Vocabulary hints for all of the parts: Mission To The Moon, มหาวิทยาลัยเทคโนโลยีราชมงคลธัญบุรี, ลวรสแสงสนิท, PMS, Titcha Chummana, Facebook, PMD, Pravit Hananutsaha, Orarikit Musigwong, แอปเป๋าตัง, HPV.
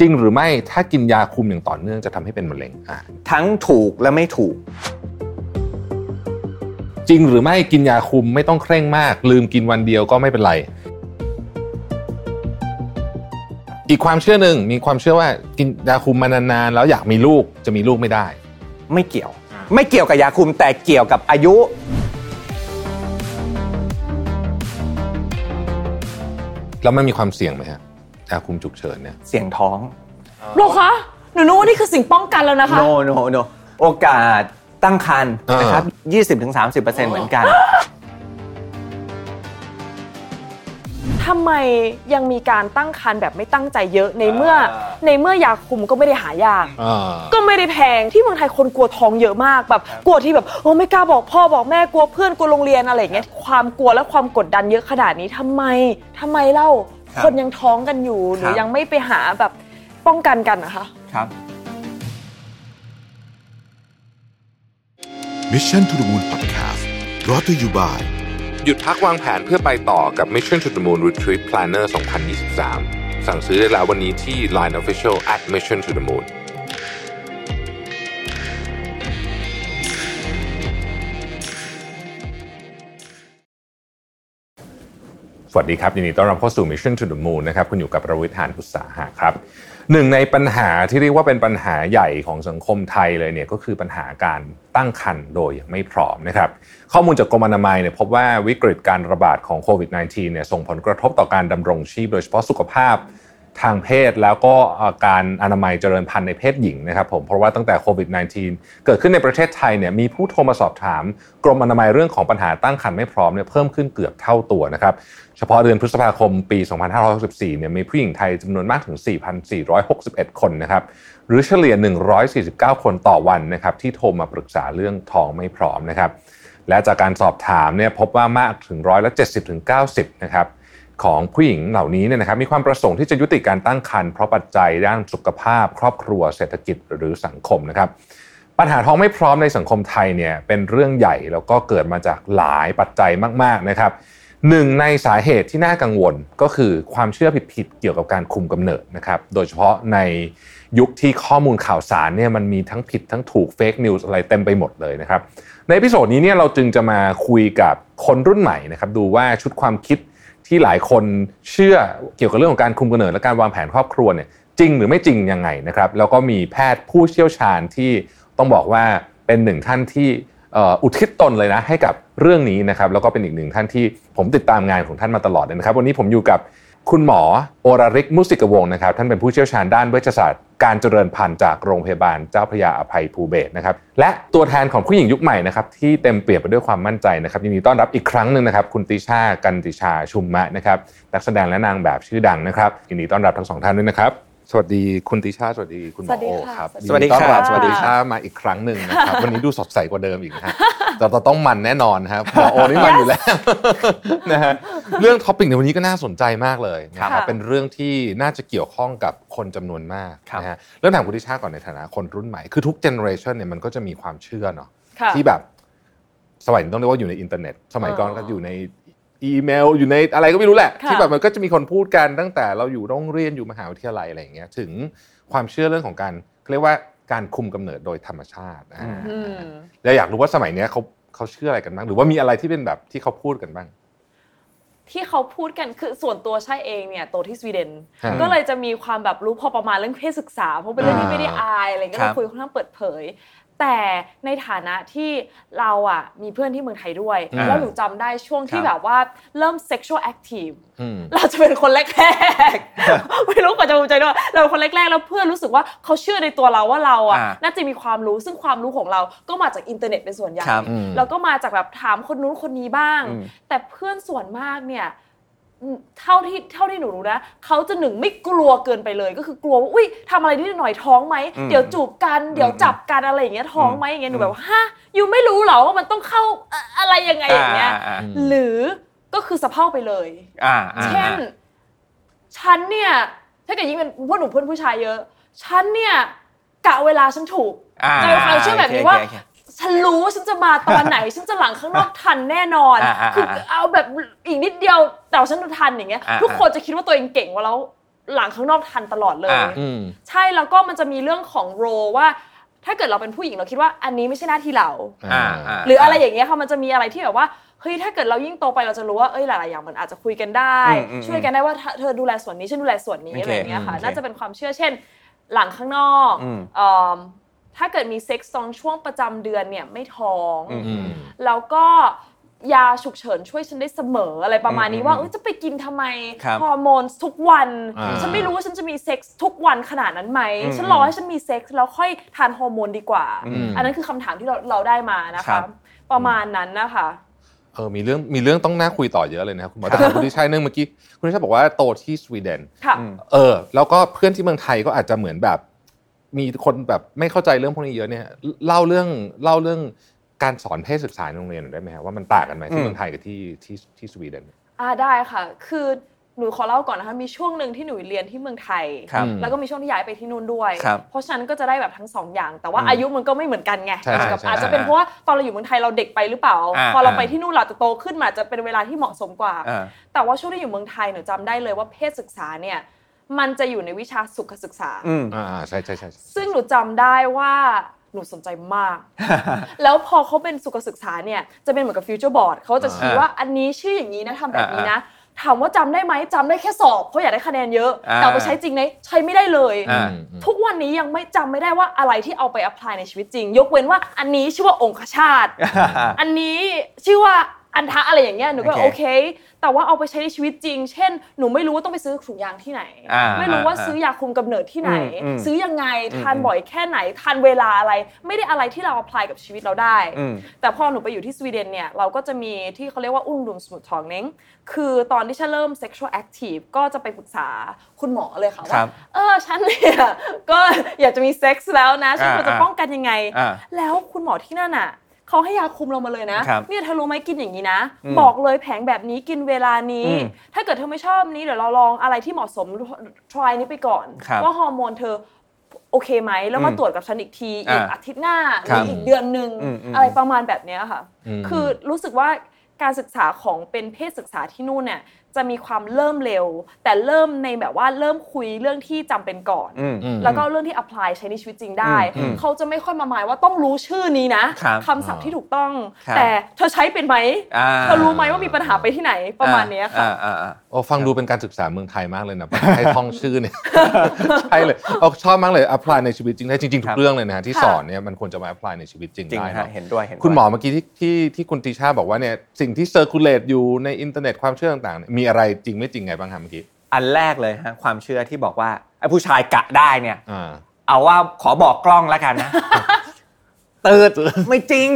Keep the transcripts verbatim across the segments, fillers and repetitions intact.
จริงหรือไม่ถ้ากินยาคุมอย่างต่อเนื่องจะทำให้เป็นมะเร็งอ่ะทั้งถูกและไม่ถูกจริงหรือไม่กินยาคุมไม่ต้องเคร่งมากลืมกินวันเดียวก็ไม่เป็นไรอีกความเชื่อหนึ่งมีความเชื่อว่ากินยาคุมมานานๆแล้วอยากมีลูกจะมีลูกไม่ได้ไม่เกี่ยวไม่เกี่ยวกับยาคุมแต่เกี่ยวกับอายุแล้วมันมีความเสี่ยงไหมฮะยาคุมฉุกเฉินเนี่ยเสี่ยงท้องหรอคะหนูนึกว่านี่คือสิ่งป้องกันแล้วนะคะ no no no โอกาสตั้งครรภ์นะครับ ยี่สิบถึงสามสิบเปอร์เซ็นต์ เหมือนกันทำไมยังมีการตั้งครรภ์แบบไม่ตั้งใจเยอะในเมื่อในเมื่อยาคุมก็ไม่ได้หายากก็ไม่ได้แพงที่เมืองไทยคนกลัวท้องเยอะมากแบบกลัวที่แบบโอ้ไม่กล้าบอกพ่อบอกแม่กลัวเพื่อนกลัวโรงเรียนอะไรอย่างเงี้ยความกลัวและความกดดันเยอะขนาดนี้ทำไมทำไมเล่าคนยังท้องกันอยู่หรือยังไม่ไปหาแบบป้องกันกันนะคะครับ Mission To The Moon Podcast brought to you byหยุดพักวางแผนเพื่อไปต่อกับ Mission to the Moon Retreat Planner สองพันยี่สิบสาม สั่งซื้อได้แล้ววันนี้ที่ Line Official Mission to the Moonสวัสดีครับยินดีต้อนรับเข้าสู่ Mission to the Moon นะครับคุณอยู่กับประวิตร หานอุตสาหะครับหนึ่งในปัญหาที่เรียกว่าเป็นปัญหาใหญ่ของสังคมไทยเลยเนี่ยก็คือปัญหาการตั้งครรภ์โดยยังไม่พร้อมนะครับข้อมูลจากกรมอนามัยเนี่ยพบว่าวิกฤตการระบาดของโควิด สิบเก้า เนี่ยส่งผลกระทบต่อการดำรงชีพโดยเฉพาะสุขภาพทางเพศแล้วก็การอนามัยเจริญพันธุ์ในเพศหญิงนะครับผมเพราะว่าตั้งแต่โควิด สิบเก้า เกิดขึ้นในประเทศไทยเนี่ยมีผู้โทรมาสอบถามกรมอนามัยเรื่องของปัญหาตั้งครรภ์ไม่พร้อมเนี่ยเพิ่มขึ้นเกือบเท่าตัวนะครับเฉพาะเดือนพฤษภาคมปีสองพันห้าร้อยหกสิบสี่เนี่ยมีผู้หญิงไทยจำนวนมากถึง สี่พันสี่ร้อยหกสิบเอ็ด คนนะครับหรือเฉลี่ยหนึ่งร้อยสี่สิบเก้าคนต่อวันนะครับที่โทรมาปรึกษาเรื่องท้องไม่พร้อมนะครับและจากการสอบถามเนี่ยพบว่ามากถึง เจ็ดสิบถึงเก้าสิบ นะครับของผู้หญิงเหล่านี้เนี่ยนะครับมีความประสงค์ที่จะยุติการตั้งครรภ์เพราะปัจจัยด้านสุขภาพครอบครัวเศรษฐกิจหรือสังคมนะครับปัญหาท้องไม่พร้อมในสังคมไทยเนี่ยเป็นเรื่องใหญ่แล้วก็เกิดมาจากหลายปัจจัยมากๆนะครับหนึ่งในสาเหตุที่น่ากังวลก็คือความเชื่อผิดๆเกี่ยวกับการคุมกำเนิดนะครับโดยเฉพาะในยุคที่ข้อมูลข่าวสารเนี่ยมันมีทั้งผิดทั้งถูกเฟคนิวส์อะไรเต็มไปหมดเลยนะครับในเอพิโซดนี้เนี่ยเราจึงจะมาคุยกับคนรุ่นใหม่นะครับดูว่าชุดความคิดที่หลายคนเชื่อเกี่ยวกับเรื่องของการคุมกำเนิดและการวางแผนครอบครัวเนี่ยจริงหรือไม่จริงยังไงนะครับแล้วก็มีแพทย์ผู้เชี่ยวชาญที่ต้องบอกว่าเป็นหนึ่งท่านที่อุทิศตนเลยนะให้กับเรื่องนี้นะครับแล้วก็เป็นอีกหนึ่งท่านที่ผมติดตามงานของท่านมาตลอดเลยนะครับวันนี้ผมอยู่กับคุณหมอโอราริกมุสิกวงศ์นะครับท่านเป็นผู้เชี่ยวชาญด้านเวชศาสตร์การเจริญพันธุ์จากโรงพยาบาลเจ้าพระยาอภัยภูเบศรนะครับและตัวแทนของผู้หญิงยุคใหม่นะครับที่เต็มเปี่ยมไปด้วยความมั่นใจนะครับยินดีต้อนรับอีกครั้งนึงนะครับคุณติช่ากันติชาชุมมะนะครับนักแสดงและนางแบบชื่อดังนะครับยินดีต้อนรับทั้งสองท่านด้วยนะครับสวัสดีคุณติช่าสวัสดีคุณหมอโอครับสวัสดีค่ะสวัสดีค่ะมาอีกครั้งนึงนะครับวันนี้ดูสดใสกว่าเดิมอีกนะฮะเราต้องมันแน่นอนครับหมอโอนี่มันอยู่แล้วนะฮะเรื่องท็อปิกในวันนี้ก็น่าสนใจมากเลยนะครับเป็นเรื่องที่น่าจะเกี่ยวข้องกับคนจำนวนมากนะฮะเริ่มถามคุณติช่าก่อนในฐานะคนรุ่นใหม่คือทุกเจเนอเรชันเนี่ยมันก็จะมีความเชื่อเนาะที่แบบสมัยนี้ต้องเรียกว่าอยู่ในอินเทอร์เน็ตสมัยก่อนก็อยู่ในอีเมลอยู่ในอะไรก็ไม่รู้แหละที่แบบมันก็จะมีคนพูดกันตั้งแต่เราอยู่โรงเรียนอยู่มหาวิทยาลัยอะไรอย่างเงี้ยถึงความเชื่อเรื่องของการเรียกว่าการคุมกำเนิดโดยธรรมชาติอ่าแล้วอยากรู้ว่าสมัยเนี้ยเขาเขาเชื่ออะไรกันบ้างหรือว่ามีอะไรที่เป็นแบบที่เขาพูดกันบ้างที่เขาพูดกันคือส่วนตัวใช่เองเนี่ยโตที่สวีเดนก็เลยจะมีความแบบรู้พอประมาณเรื่องเพศศึกษาเพราะเป็นเรื่องที่ไม่ได้อายอะไรก็เลยคุยค่อนข้างเปิดเผยแต่ในฐานะที่เราอ่ะมีเพื่อนที่เมืองไทยด้วยแล้วหนูจำได้ช่วงที่แบบว่าเริ่ม sexual active เราจะเป็นคนแรกๆไม่รู้กว่าจะภูมิใจด้วยเราเป็นคนแรกๆแล้วเพื่อนรู้สึกว่าเขาเชื่อในตัวเราว่าเราอ่ะน่าจะมีความรู้ซึ่งความรู้ของเราก็มาจากอินเทอร์เน็ตเป็นส่วนใหญ่แล้วก็มาจากแบบถามคนนู้นคนนี้บ้างแต่เพื่อนส่วนมากเนี่ยเท่าที่เท่าที่หนูรู้นะเขาจะหนึ่งไม่กลัวเกินไปเลยก็คือกลัวว่าอุ้ยทำอะไรนิดหน่อยท้องไหมเดี๋ยวจูบกันเดี๋ยวจับกันอะไรอย่างเงี้ยท้องไหมอย่างเงี้ยหนูแบบฮะยูไม่รู้เหรอว่ามันต้องเข้าอะไรยังไงอย่างเงี้ยหรือก็คือสะเพร่าไปเลยเช่นฉันเนี่ยถ้าเกิดยิ่งเป็นพวกหนูเพื่อนผู้ชายเยอะฉันเนี่ยกะเวลาฉันถูกใจเขาเชื่อแบบนี้ว่าฉันรู้ฉันจะมาตอนไหนฉันจะหลังข้างนอกทันแน่นอนคือเอาแบบอีกนิดเดียวแต่ฉันจะทันอย่างเงี้ยทุกคนจะคิดว่าตัวเองเก่งว่าแล้ว หลังข้างนอกทันตลอดเลยใช่แล้วก็มันจะมีเรื่องของโรว่าถ้าเกิดเราเป็นผู้หญิงเราคิดว่าอันนี้ไม่ใช่หน้าที่เราหรืออะไรอย่างเงี้ยค่ะมันจะมีอะไรที่แบบว่าเฮ้ยถ้าเกิดเรายิ่งโตไปเราจะรู้ว่าเอ้ยหลายๆอย่างมันอาจจะคุยกันได้ช่วยกันได้ว่าเธอดูแลส่วนนี้ฉันดูแลส่วนนี้อะไรอย่างเงี้ยค่ะน่าจะเป็นความเชื่อเช่นหลังข้างนอกเอ่อถ้าเกิดมีเซ็กซ์ตอนช่วงประจำเดือนเนี่ยไม่ท้องแล้วก็ยาฉุกเฉินช่วยฉันได้เสมออะไรประมาณนี้ว่าเอ้ยจะไปกินทำไมฮอร์โมนทุกวันฉันไม่รู้ว่าฉันจะมีเซ็กซ์ทุกวันขนาดนั้นไหมฉันรอให้ฉันมีเซ็กซ์แล้วค่อยทานฮอร์โมนดีกว่าอันนั้นคือคำถามที่เราเราได้มานะคะประมาณนั้นนะคะเออมีเรื่องมีเรื่องต้องน่าคุยต่อเยอะเลยนะครับคุณหมอแต่คุณดิชัยเนื่องเมื่อกี้คุณดิชัยบอกว่าโตที่สวีเดนเออแล้วก็เพื่อนที่เมืองไทยก็อาจจะเหมือนแบบมีคนแบบไม่เข้าใจเรื่องพวกนี้เยอะเนี่ยเล่าเรื่องเล่าเรื่องการสอนเพศศึกษาในโรงเรียนได้ไหมครับว่ามันต่างกันไหมที่เมืองไทยกับที่ที่ที่สวีเดนอ่าได้ค่ะคือหนูขอเล่าก่อนนะคะมีช่วงนึงที่หนูเรียนที่เมืองไทยแล้วก็มีช่วงที่ย้ายไปที่นู่นด้วยเพราะฉะนั้นก็จะได้แบบทั้งสองอย่างแต่ว่าอายุมันก็ไม่เหมือนกันไงอาจจะเป็นเพราะว่าตอนเราอยู่เมืองไทยเราเด็กไปหรือเปล่าพอเราไปที่นู่นเราจะโตขึ้นมาจะเป็นเวลาที่เหมาะสมกว่าแต่ว่าช่วงที่อยู่เมืองไทยหนูจำได้เลยว่าเพศศึกษาเนี่ยมันจะอยู่ในวิชาสุขศึกษาอืมอ่าใช่ๆๆซึ่งหนูจำได้ว่าหนูสนใจมากแล้วพอเขาเป็นสุขศึกษาเนี่ยจะเป็นเหมือนกับฟิวเจอร์บอร์ดเขาจะชี้ว่าอันนี้ชื่ออย่างนี้นะทำแบบนี้นะถามว่าจำได้ไหมจำได้แค่สอบเพราะอยากได้คะแนนเยอะแต่เอาไปใช้จริงไหมใช้ไม่ได้เลยทุกวันนี้ยังไม่จำไม่ได้ว่าอะไรที่เอาไปแอพพลายในชีวิตจริงยกเว้นว่าอันนี้ชื่อว่าองคชาตอันนี้ชื่อว่าอันทะอะไรอย่างเงี้ยหนูก็โอเคแต่ว่าเอาไปใช้ในชีวิตจริงเช่นหนูไม่รู้ว่าต้องไปซื้อถุงยางที่ไหนไม่รู้ว่าซื้อยาคุมกำเนิดที่ไหนซื้อยังไงทานบ่อยแค่ไหนทานเวลาอะไรไม่ได้อะไรที่เราอัพพลายกับชีวิตเราได้แต่พอหนูไปอยู่ที่สวีเดนเนี่ยเราก็จะมีที่เขาเรียกว่าอุ้งดุมสมุดทองเน้งคือตอนที่ฉันเริ่ม sexual active ก็จะไปปรึกษาคุณหมอเลยค่ะว่าเออฉันเนี่ยก็อยากจะมีเซ็กซ์แล้วนะฉันควรจะป้องกันยังไงแล้วคุณหมอที่นั่นอะเขาให้ยาคุมเรามาเลยนะเนี่ยเธอรู้ไหมกินอย่างนี้นะบอกเลยแผงแบบนี้กินเวลานี้ถ้าเกิดเธอไม่ชอบนี้เดี๋ยวเราลองอะไรที่เหมาะสม try นี้ไปก่อนว่าฮอร์โมนเธอโอเคไหมแล้วมาตรวจกับฉันอีกทีอีกอาทิตย์หน้าหรืออีกเดือนนึงอะไรประมาณแบบนี้ค่ะคือรู้สึกว่าการศึกษาของเป็นเพศศึกษาที่นู่นเนี่ยจะมีความเริ่มเร็วแต่เริ่มในแบบว่าเริ่มคุยเรื่องที่จำเป็นก่อนแล้วก็เรื่องที่ apply ใช้ในชีวิตจริงได้เขาจะไม่ค่อยมาหมายว่าต้องรู้ชื่อนี้นะคำศัพท์ที่ถูกต้องแต่เธอใช้เป็นไหมเธอรู้ไหมว่ามีปัญหาไปที่ไหนประมาณนี้ค่ะโอ้ฟังดูเป็นการศึกษาเมืองไทยมากเลยนะให้ท่องชื่อเนี่ยใช่เลยเอาชอบมากเลย apply ในชีวิตจริงได้จริงๆทุกเรื่องเลยนะที่สอนเนี่ยมันควรจะมา apply ในชีวิตจริงได้เห็นด้วยเห็นด้วยคุณหมอเมื่อกี้ที่ที่คุณติช่าบอกว่าเนี่ยสิ่งที่ circulate อยู่ในอินเทอร์เน็ตความเชื่อต่างๆมีอะไรจริงไม่จริงไงบ้างครับเมื่อกี้อันแรกเลยฮะความเชื่อที่บอกว่าไอ้ผู้ชายกะได้เนี่ยเอาว่าขอบอกกล้องแล้วกันนะตืดไม่จริง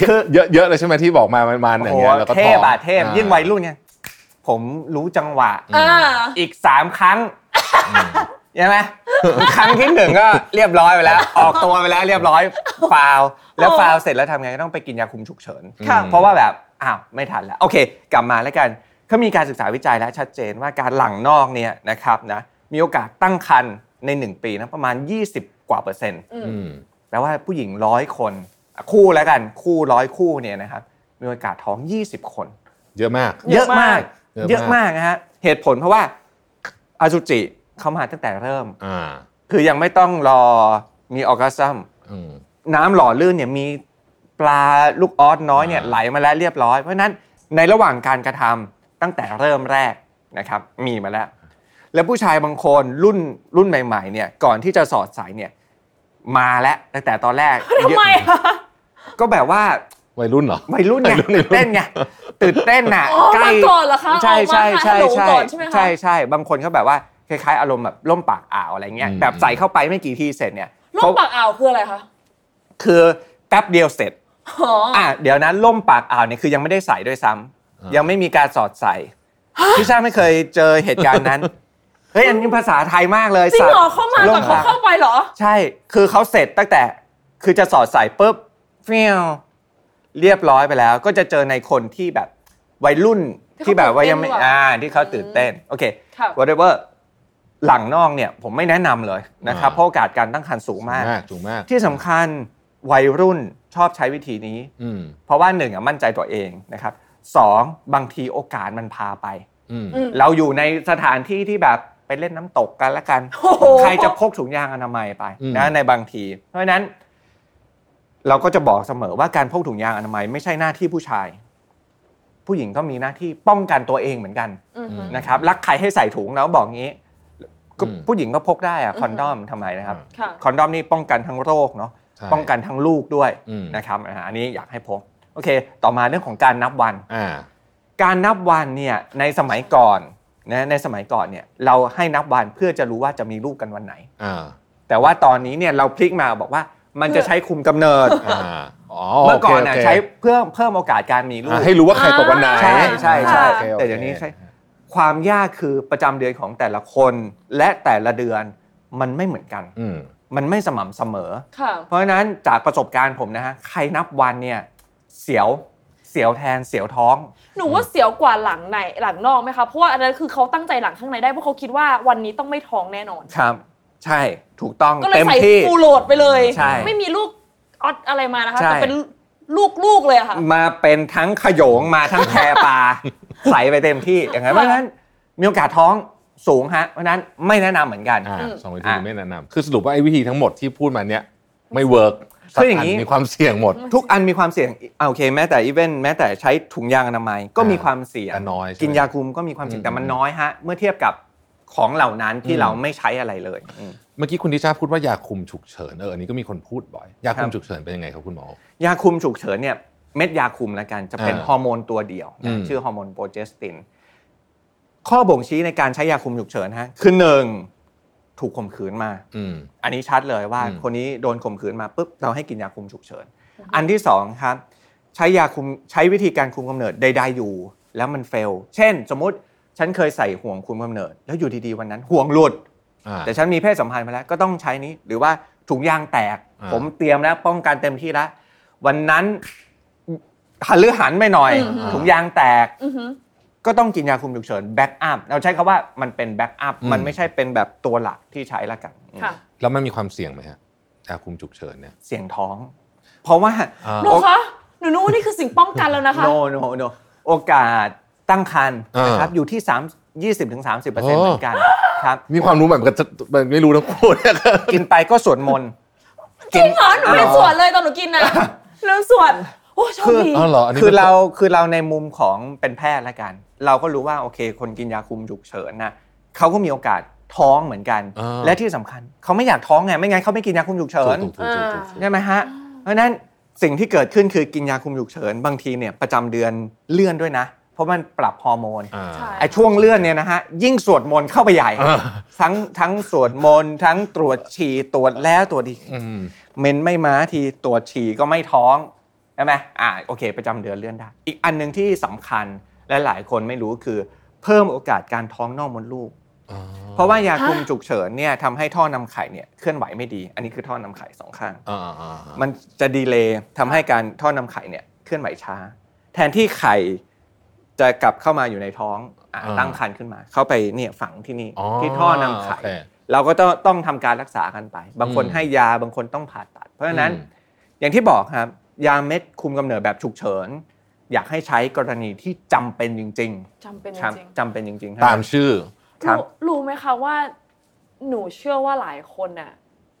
คือเยอะๆเลยใช่ไหมที่บอกมามันๆอย่างเงี้ยแล้วก็เทพอ่ะเทพยิ่งวัยรุ่นไงผมรู้จังหวะอีกสามครั้งใช่ไหมครั้งที่หนึ่งก็เรียบร้อยไปแล้วออกตัวไปแล้วเรียบร้อยฟาวแล้วฟาวเสร็จแล้วทำไงก็ต้องไปกินยาคุมฉุกเฉินเพราะว่าแบบอ้าวไม่ทันแล้วโอเคกลับมาแล้วกันก็มีการศึกษาวิจัยและชัดเจนว่าการหลั่งนอกเนี่ยนะครับนะมีโอกาสตั้งครรภ์ในหนึ่งปีนะประมาณยี่สิบกว่าเปอร์เซ็นต์แปลว่าผู้หญิงหนึ่งร้อยคนคู่แล้วกันคู่หนึ่งร้อยคู่เนี่ยนะครับมีโอกาสท้องยี่สิบคนเยอะมากเยอะมากเยอะมากนะฮะเหตุผลเพราะว่าอสุจิเข้ามาตั้งแต่เริ่มคือยังไม่ต้องรอมีออร์gasmซ้ำน้ำหล่อลื่นเนี่ยมีปลาลูกออสน้อยเนี่ยไหลมาแล้วเรียบร้อยเพราะนั้นในระหว่างการกระทำตั้งแต่เริ่มแรกนะครับมีมาแล้วแล้วผู้ชายบางคนรุ่นรุ่นใหม่ๆเนี่ยก่อนที่จะสอดสายเนี่ยมาแล้วตั้งแต่ตอนแรกทำไมก็แบบว่าวัยรุ่นเหรอวัยรุ่นเนี่ยตื่นเต้นไงตื่นเต้นน่ะใกล้ก่อนเหรอคะใช่ใช่ใช่ใช่ใช่ใช่บางคนเขาแบบว่าคล้ายๆอารมณ์แบบล่มปากอ่าวอะไรเงี้ยแบบใส่เข้าไปไม่กี่ทีเสร็จเนี่ยล่มปากอ่าวคืออะไรคะคือแป๊บเดียวเสร็จอ่ะเดี๋ยวนั้นล่มปากอ่าวเนี่ยคือยังไม่ได้ใส่ด้วยซ้ำยังไม่มีการสอดใส่พี่ชาไม่เคยเจอเหตุการณ์นั้นเฮ้ยอันนี้ภาษาไทยมากเลยจริงเหรอเข้ามาก่อนเขาเข้าไปเหรอใช่คือเขาเสร็จตั้งแต่คือจะสอดใส่ปุ๊บเฟี้ยวเรียบร้อยไปแล้วก็จะเจอในคนที่แบบวัยรุ่นที่แบบว่ายังไม่อ่าที่เขาตื่นเต้นโอเค whatever หลังนอกเนี่ยผมไม่แนะนำเลยนะครับเพราะโอกาสการตั้งครรภ์สูงมากสูงมากที่สำคัญวัยรุ่นชอบใช้วิธีนี้เพราะว่าหนึ่งอ่ะมั่นใจตัวเองนะครับสองบางทีโอกาสมันพาไปเราอยู่ในสถานที่ที่แบบไป เล่นน้ำตกกันละกันใครจะพกถุงยางอนามัยไปนะในบางทีเพราะฉะนั้นเราก็จะบอกเสมอว่าการพกถุงยางอนามัยไม่ใช่หน้าที่ผู้ชายผู้หญิงก็มีหน้าที่ป้องกันตัวเองเหมือนกันนะครับรักใครให้ใส่ถุงแล้วบอกงี้ผู้หญิงก็พกได้อะคอนดอมทำไมนะครับคอนดอมนี่ป้องกันทั้งโรคเนาะป้องกันทั้งลูกด้วยนะครับอันนี้อยากให้พกโอเคต่อมาเรื่องของการนับวันการนับวันเนี่ยในสมัยก่อนนะในสมัยก่อนเนี่ยเราให้นับวันเพื่อจะรู้ว่าจะมีลูกกันวันไหนแต่ว่าตอนนี้เนี่ยเราพลิกมาบอกว่ามันจะใช้คุมกำเนิดเมื่อก่อนน่ะใช้เพื่อเพิ่มโอกาสการมีลูกให้รู้ว่าใครตกวันไหนใช่ใช่ใช่แต่เดี๋ยวนี้ใช่ความยากคือประจำเดือนของแต่ละคนและแต่ละเดือนมันไม่เหมือนกันมันไม่สม่ำเสมอเพราะฉะนั้นจากประสบการณ์ผมนะฮะใครนับวันเนี่ยเสียวเสียวแทนเสียวท้องหนูว่าเสียวกว่าหลังในหลังนอกไหมคะเพราะว่าอันนั้นคือเขาตั้งใจหลังข้างในได้เพราะเขาคิดว่าวันนี้ต้องไม่ท้องแน่นอนครับใช่ถูกต้องเต็มที่ก็เลยใส่ฟูลโหลดไปเลยไม่มีลูกออดอะไรมานะคะแต่เป็นลูกๆเลยค่ะมาเป็นทั้งขโยงมาทั้งแพปลาใส่ไปเต็มที่อย่างนั้นเพราะฉะนั้นมีโอกาสท้องสูงฮะเพราะฉะนั้นไม่แนะนำเหมือนกันสองวิธีไม่แนะนำคือสรุปว่าไอ้วิธีทั้งหมดที่พูดมาเนี้ยไม่เวิร์กคืออย่างนี้มีความเสี่ยงหมดทุกอันมีความเสี่ยงโอเคแม้แต่อีเวนต์แม้แต่ใช้ถุงยางอนามัยก็มีความเสี่ยงน้อยกินยาคุมก็มีความเสี่ยงแต่มันน้อยฮะเมื่อเทียบกับของเหล่านั้นที่เราไม่ใช้อะไรเลยเมื่อกี้คุณทิชาพูดว่ายาคุมฉุกเฉินเอออันนี้ก็มีคนพูดบ่อยยาคุมฉุกเฉินเป็นยังไงครับคุณหมอยาคุมฉุกเฉินเนี่ยเม็ดยาคุมละกันจะเป็นฮอร์โมนตัวเดียวชื่อฮอร์โมนโปรเจสตินข้อบ่งชี้ในการใช้ยาคุมฉุกเฉินฮะคือหนึ่งถูกข่มขืนมาอันนี้ชัดเลยว่าคนนี้โดนข่มขืนมาปุ๊บเราให้กินยาคุมฉุกเฉินอันที่สองครับใช้ยาคุมใช้วิธีการคุมกำเนิดใดๆอยู่แล้วมันเฟลเช่นสมมติฉันเคยใส่ห่วงคุมกำเนิดแล้วอยู่ดีๆวันนั้นห่วงหลุดแต่ฉันมีเพศสัมพันธ์มาแล้วก็ต้องใช้นี้หรือว่าถุงยางแตกผมเตรียมแล้วป้องกันเต็มที่แล้ววันนั้นหันหรือหันไม่หน่อยถุงยางแตกก็ต้องกินยาคุมฉุกเฉินแบ็กอัพเราใช้คำว่ามันเป็นแบ็กอัพมันไม่ใช่เป็นแบบตัวหลักที่ใช้ละกันแล้วมันมีความเสี่ยงไหมฮะยาคุมฉุกเฉินเนี่ยเสี่ยงท้องเพราะว่าหนูคะหนูนู้นี่คือสิ่งป้องกันแล้วนะคะโนโนโนโอกาสตั้งครรภ์นะครับอยู่ที่สามสิบถึงสามสิบเปอร์เซ็นต์ เหมือนกันครับมีความรู้แบบไม่รู้ทั้งคู่เนี่ยกินไปก็สวดมนต์จริงเหรอหนูไม่สวดเลยตอนหนูกินนะหนูสวดโอ้โชคดีคือเราคือเราในมุมของเป็นแพทย์ละกันเราก็รู้ว่าโอเคคนกินยาคุมฉุกเฉินนะเขาก็มีโอกาสท้องเหมือนกันและที่สำคัญเขาไม่อยากท้องไงไม่งั้นเขาไม่กินยาคุมฉุกเฉินใช่ไหมฮะเพราะนั้นสิ่งที่เกิดขึ้นคือกินยาคุมฉุกเฉินบางทีเนี่ยประจำเดือนเลื่อนด้วยนะเพราะมันปรับฮอร์โมนไอ้ช่วงเลื่อนเนี่ยนะฮะยิ่งสวดมนต์เข้าไปใหญ่ทั้งทั้งสวดมนต์ทั้งตรวจฉี่ตรวจแล้วตรวจอีกเมนไม่มาทีตรวจฉี่ก็ไม่ท้องใช่ไหมอ่าโอเคประจำเดือนเลื่อนได้อีกอันนึงที่สำคัญและหลายคนไม่รู้คือเพิ่มโอกาสการท้องนอกมดลูกเพราะว่ายาคุมฉุกเฉินเนี่ยทำให้ท่อนำไข่เนี่ยเคลื่อนไหวไม่ดีอันนี้คือท่อนำไข่สองข้างมันจะดีเลย์ทำให้การท่อนำไข่เนี่ยเคลื่อนไหวช้าแทนที่ไข่จะกลับเข้ามาอยู่ในท้องตั้งครรภ์ขึ้นมาเข้าไปเนี่ยฝังที่นี่ที่ท่อนำไข่เราก็ต้องต้องทำการรักษากันไปบางคนให้ยาบางคนต้องผ่าตัดเพราะฉะนั้นอย่างที่บอกครับยาเม็ดคุมกำเนิดแบบฉุกเฉินอยากให้ใช้กรณีที่จำเป็นจริงๆจำเป็นจริงจำเป็นจริงๆตามชื่อรู้ไหมคะว่าหนูเชื่อว่าหลายคนน่ะ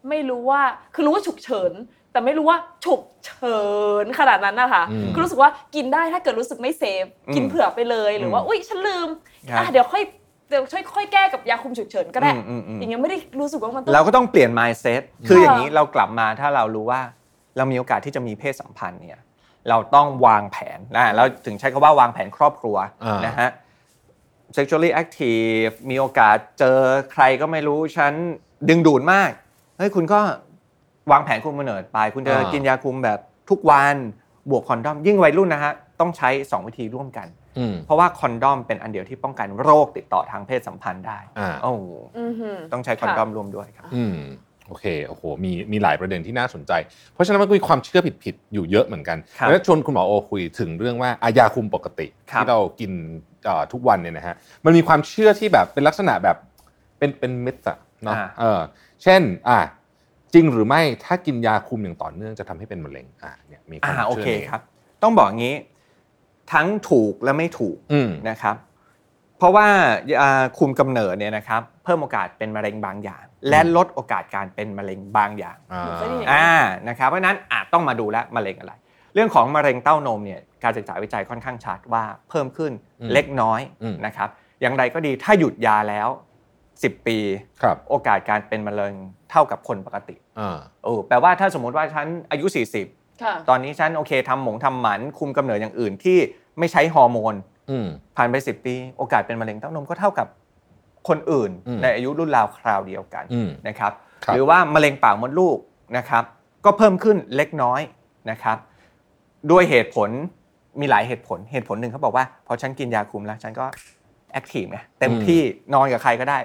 ไม่รู้ว่าคือรู้ว่าฉุกเฉินแต่ไม่รู้ว่าฉุกเฉินขนาดนั้นนะคะก็รู้สึกว่ากินได้ถ้าเกิดรู้สึกไม่เซฟกินเผื่อไปเลยหรือว่าอุ๊ยฉันลืมอ่ะเดี๋ยวค่อยเดี๋ยวค่อยแก้กับยาคุมฉุกเฉินก็ได้อย่างเงี้ยไม่ได้รู้สึกว่ามันเราก็ต้องเปลี่ยน mindset คืออย่างนี้เรากลับมาถ้าเรารู้ว่าเรามีโอกาสที่จะมีเพศสัมพันธ์เนี่ยเราต้องวางแผนนะเราถึงใช้คำว่าวางแผนครอบครัวนะฮะ sexually active มีโอกาสเจอใครก็ไม่รู้ฉันดึงดูดมากเฮ้ยคุณก็วางแผนคุมกำเนิดไปคุณจะกินยาคุมแบบทุกวันบวกคอนดอมยิ่งวัยรุ่นนะฮะต้องใช้สองวิธีร่วมกันเพราะว่าคอนดอมเป็นอันเดียวที่ป้องกันโรคติดต่อทางเพศสัมพันธ์ได้โอ้ต้องใช้คอนดอมร่วมด้วยครับโอเคโอ้โหมีมีหลายประเด็นที่น่าสนใจเพราะฉะนั้นมันก็มีความเชื่อผิดๆอยู่เยอะเหมือนกันแล้วชวนคุณหมอโอคุยถึงเรื่องว่าอายาคุมปกติที่เรากินทุกวันเนี่ยนะฮะมันมีความเชื่อที่แบบเป็นลักษณะแบบเป็นเป็นมิตรเนาะเออเช่นอ่ะจริงหรือไม่ถ้ากินยาคุมอย่างต่อเนื่องจะทำให้เป็นมะเร็งอ่ะเนี่ยมีความเชื่อโอเคครับต้องบอกงี้ทั้งถูกและไม่ถูกนะครับ เพราะว่ายาคุมกำเนิดเนี่ยนะครับเพิ่มโอกาสเป็นมะเร็งบางอย่างและลดโอกาสการเป็นมะเร็งบางอย่างอ่านะครับเพราะนั้นอาจต้องมาดูแลมะเร็งอะไรเรื่องของมะเร็งเต้านมเนี่ยการศึกษาวิจัยค่อนข้างชัดว่าเพิ่มขึ้นเล็กน้อยนะครับอย่างไรก็ดีถ้าหยุดยาแล้วสิบปีโอกาสการเป็นมะเร็งเท่ากับคนปกติเออแปลว่าถ้าสมมติว่าฉันอายุสี่สิบตอนนี้ฉันโอเคทำหมงทำหมันคุมกำเนิดอย่างอื่นที่ไม่ใช้ฮอร์โมนผ่านไปสิบปีโอกาสเป็นมะเร็งเต้านมก็เท่ากับคนอื่นในอายุรุ่นราวคราวเดียวกันนะครับหรือว่ามะเร็งปากมดลูกนะครับก็เพิ่มขึ้นเล็กน้อยนะครับด้วยเหตุผลมีหลายเหตุผลเหตุผลหนึ่งเขาบอกว่าพอฉันกินยาคุมแล้วฉันก็แอคทีฟไงเต็มที่นอนกับใครก็ได้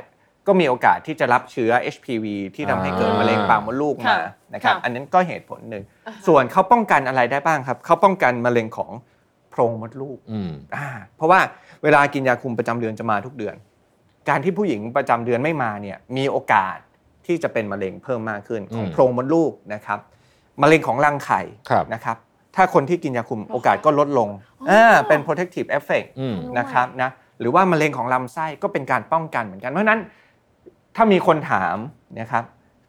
ก็มีโอกาสที่จะรับเชื้อ เอช พี วี ที่ทำให้เกิดมะเร็งปากมดลูกมานะครับอันนั้นก็เหตุผลหนึ่งส่วนเขาป้องกันอะไรได้บ้างครับเขาป้องกันมะเร็งของโพรงมดลูกอ่าเพราะว่าเวลากินยาคุมประจำเดือนจะมาทุกเดือนการที่ผู้หญิงประจำเดือนไม่มาเนี่ยมีโอกาสที่จะเป็นมะเร็งเพิ่มมากขึ้นของโพรงมดลูกนะครับมะเร็งของรังไข่นะครับถ้าคนที่กินยาคุมโอกาสก็ลดลงอ่าเป็น protective effect นะครับนะหรือว่ามะเร็งของลำไส้ก็เป็นการป้องกันเหมือนกันเพราะนั้นถ้ามีคนถามนะครับ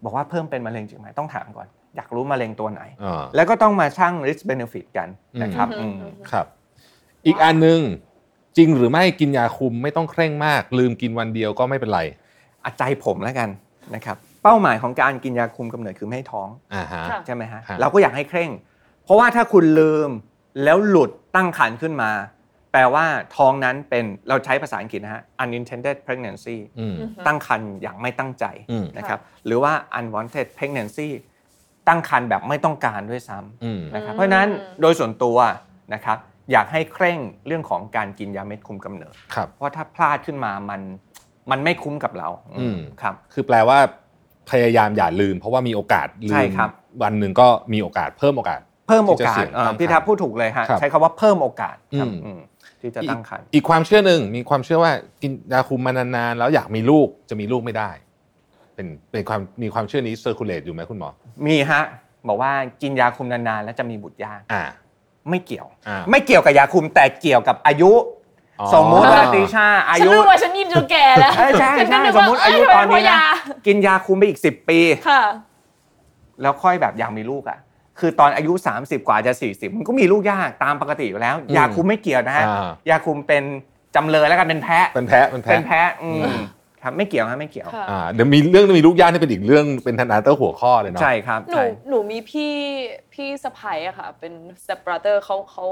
บอกว่าเพิ่มเป็นมะเร็งจริงไหมต้องถามก่อนอยากรู้มะเร็งตัวไหนแล้วก็ต้องมาชั่ง risk benefit กันนะครับครับอีกอันนึงจริงหรือไม่กินยาคุมไม่ต้องเคร่งมากลืมกินวันเดียวก็ไม่เป็นไรเอาใจผมแล้วกันนะครับเป้าหมายของการกินยาคุมกำเนิดคือไม่ให้ท้องใช่ไหมฮะเราก็อยากให้เคร่งเพราะว่าถ้าคุณลืมแล้วหลุดตั้งครรภ์ขึ้นมาแปลว่าท้องนั้นเป็นเราใช้ภาษาอังกฤษนะฮะ unintended pregnancy ตั้งครรภ์อย่างไม่ตั้งใจนะครับหรือว่า unwanted pregnancy ตั้งครรภ์แบบไม่ต้องการด้วยซ้ำนะครับเพราะนั้นโดยส่วนตัวนะครับอยากให้เคร่งเรื่องของการกินยาเม็ดคุมกำเนิดเพราะถ้าพลาดขึ้นมามันมันไม่คุ้มกับเราครับคือแปลว่าพยายามอย่าลืมเพราะว่ามีโอกาสลืมวันหนึ่งก็มีโอกาสเพิ่มโอกาสเพิ่มโอกาสพี่ทัพพูดถูกเลยฮะใช้คำว่าเพิ่มโอกาสที่จะตั้งครรภ์อีกความเชื่อหนึ่งมีความเชื่อว่ากินยาคุมมานานๆแล้วอยากมีลูกจะมีลูกไม่ได้เป็นเป็นความมีความเชื่อนี้เซอร์คูลเลตอยู่ไหมคุณหมอมีฮะบอกว่ากินยาคุมนานๆแล้วจะมีบุตรยากไม่เกี่ยวไม่เกี่ยวกับยาคุมแต่เกี่ยวกับอายุสมมติว่าติช่าอายุฉันรู้ว่าฉันยิ่มจนแก่แล้วใช่ใช่สมมติอายุตอนนี้นะกินยาคุมไปอีกสิบปีแล้วค่อยแบบอยากมีลูกอ่ะคือตอนอายุสามสิบกว่าจะสี่สิบมันก็มีลูกยากตามปกติอยู่แล้วยาคุมไม่เกี่ยวนะฮะยาคุมเป็นจำเลยแล้วกันเป็นแพ้เป็นแพ้เป็นแพ้อืมครับไม่เกี่ยวฮะไม่เกี่ยวอ่าเดี๋ยวมีเรื่องมีลูกยากนี่เป็นอีกเรื่องเป็นทนายเต้าหัวข้อเลยเนาะใช่ครับหนูหนูมีพี่พี่สะใภ้อ่ะค่ะเป็น step brother เค้าเค้า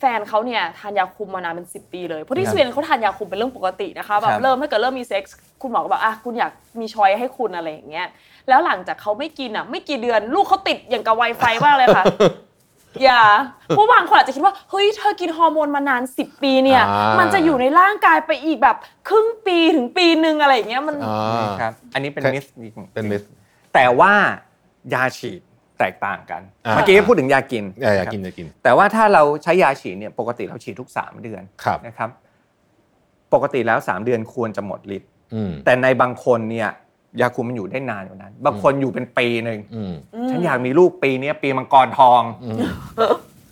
แฟนเขาเนี่ยทานยาคุมมานานเป็นสิบปีเลยเพราะที่สวีเดนเขาทานยาคุมเป็นเรื่องปกตินะคะแบบเริ่มถ้าเกิดเริ่มมีเซ็กซ์คุณหมอก็บอกอ่ะคุณอยากมีช้อยให้คุณอะไรอย่างเงี้ยแล้วหลังจากเขาไม่กินอ่ะไม่กี่เดือนลูกเขาติดอย่างกับ Wi-Fi มากเลยค่ะอย่าผู้บางคนอาจจะคิดว่าเฮ้ยเธอกินฮอร์โมนมานานสิบปีเนี่ยมันจะอยู่ในร่างกายไปอีกแบบครึ่งปีถึงปีนึงอะไรอย่างเงี้ยมันครับอันนี้เป็นมิสเป็นมิสแต่ว่ายาฉีดแตกต่างกันเมื่อกี้พูดถึงยากินยากินยากินแต่ว่าถ้าเราใช้ยาฉีดเนี่ยปกติเราฉีดทุกสามเดือนนะครับปกติแล้วสามเดือนควรจะหมดฤทธิ์แต่ในบางคนเนี่ยยาคุมมันอยู่ได้นานกว่านั้นบางคนอยู่เป็นปีนึงฉันอยากมีลูกปีนี้ปีมังกรทอง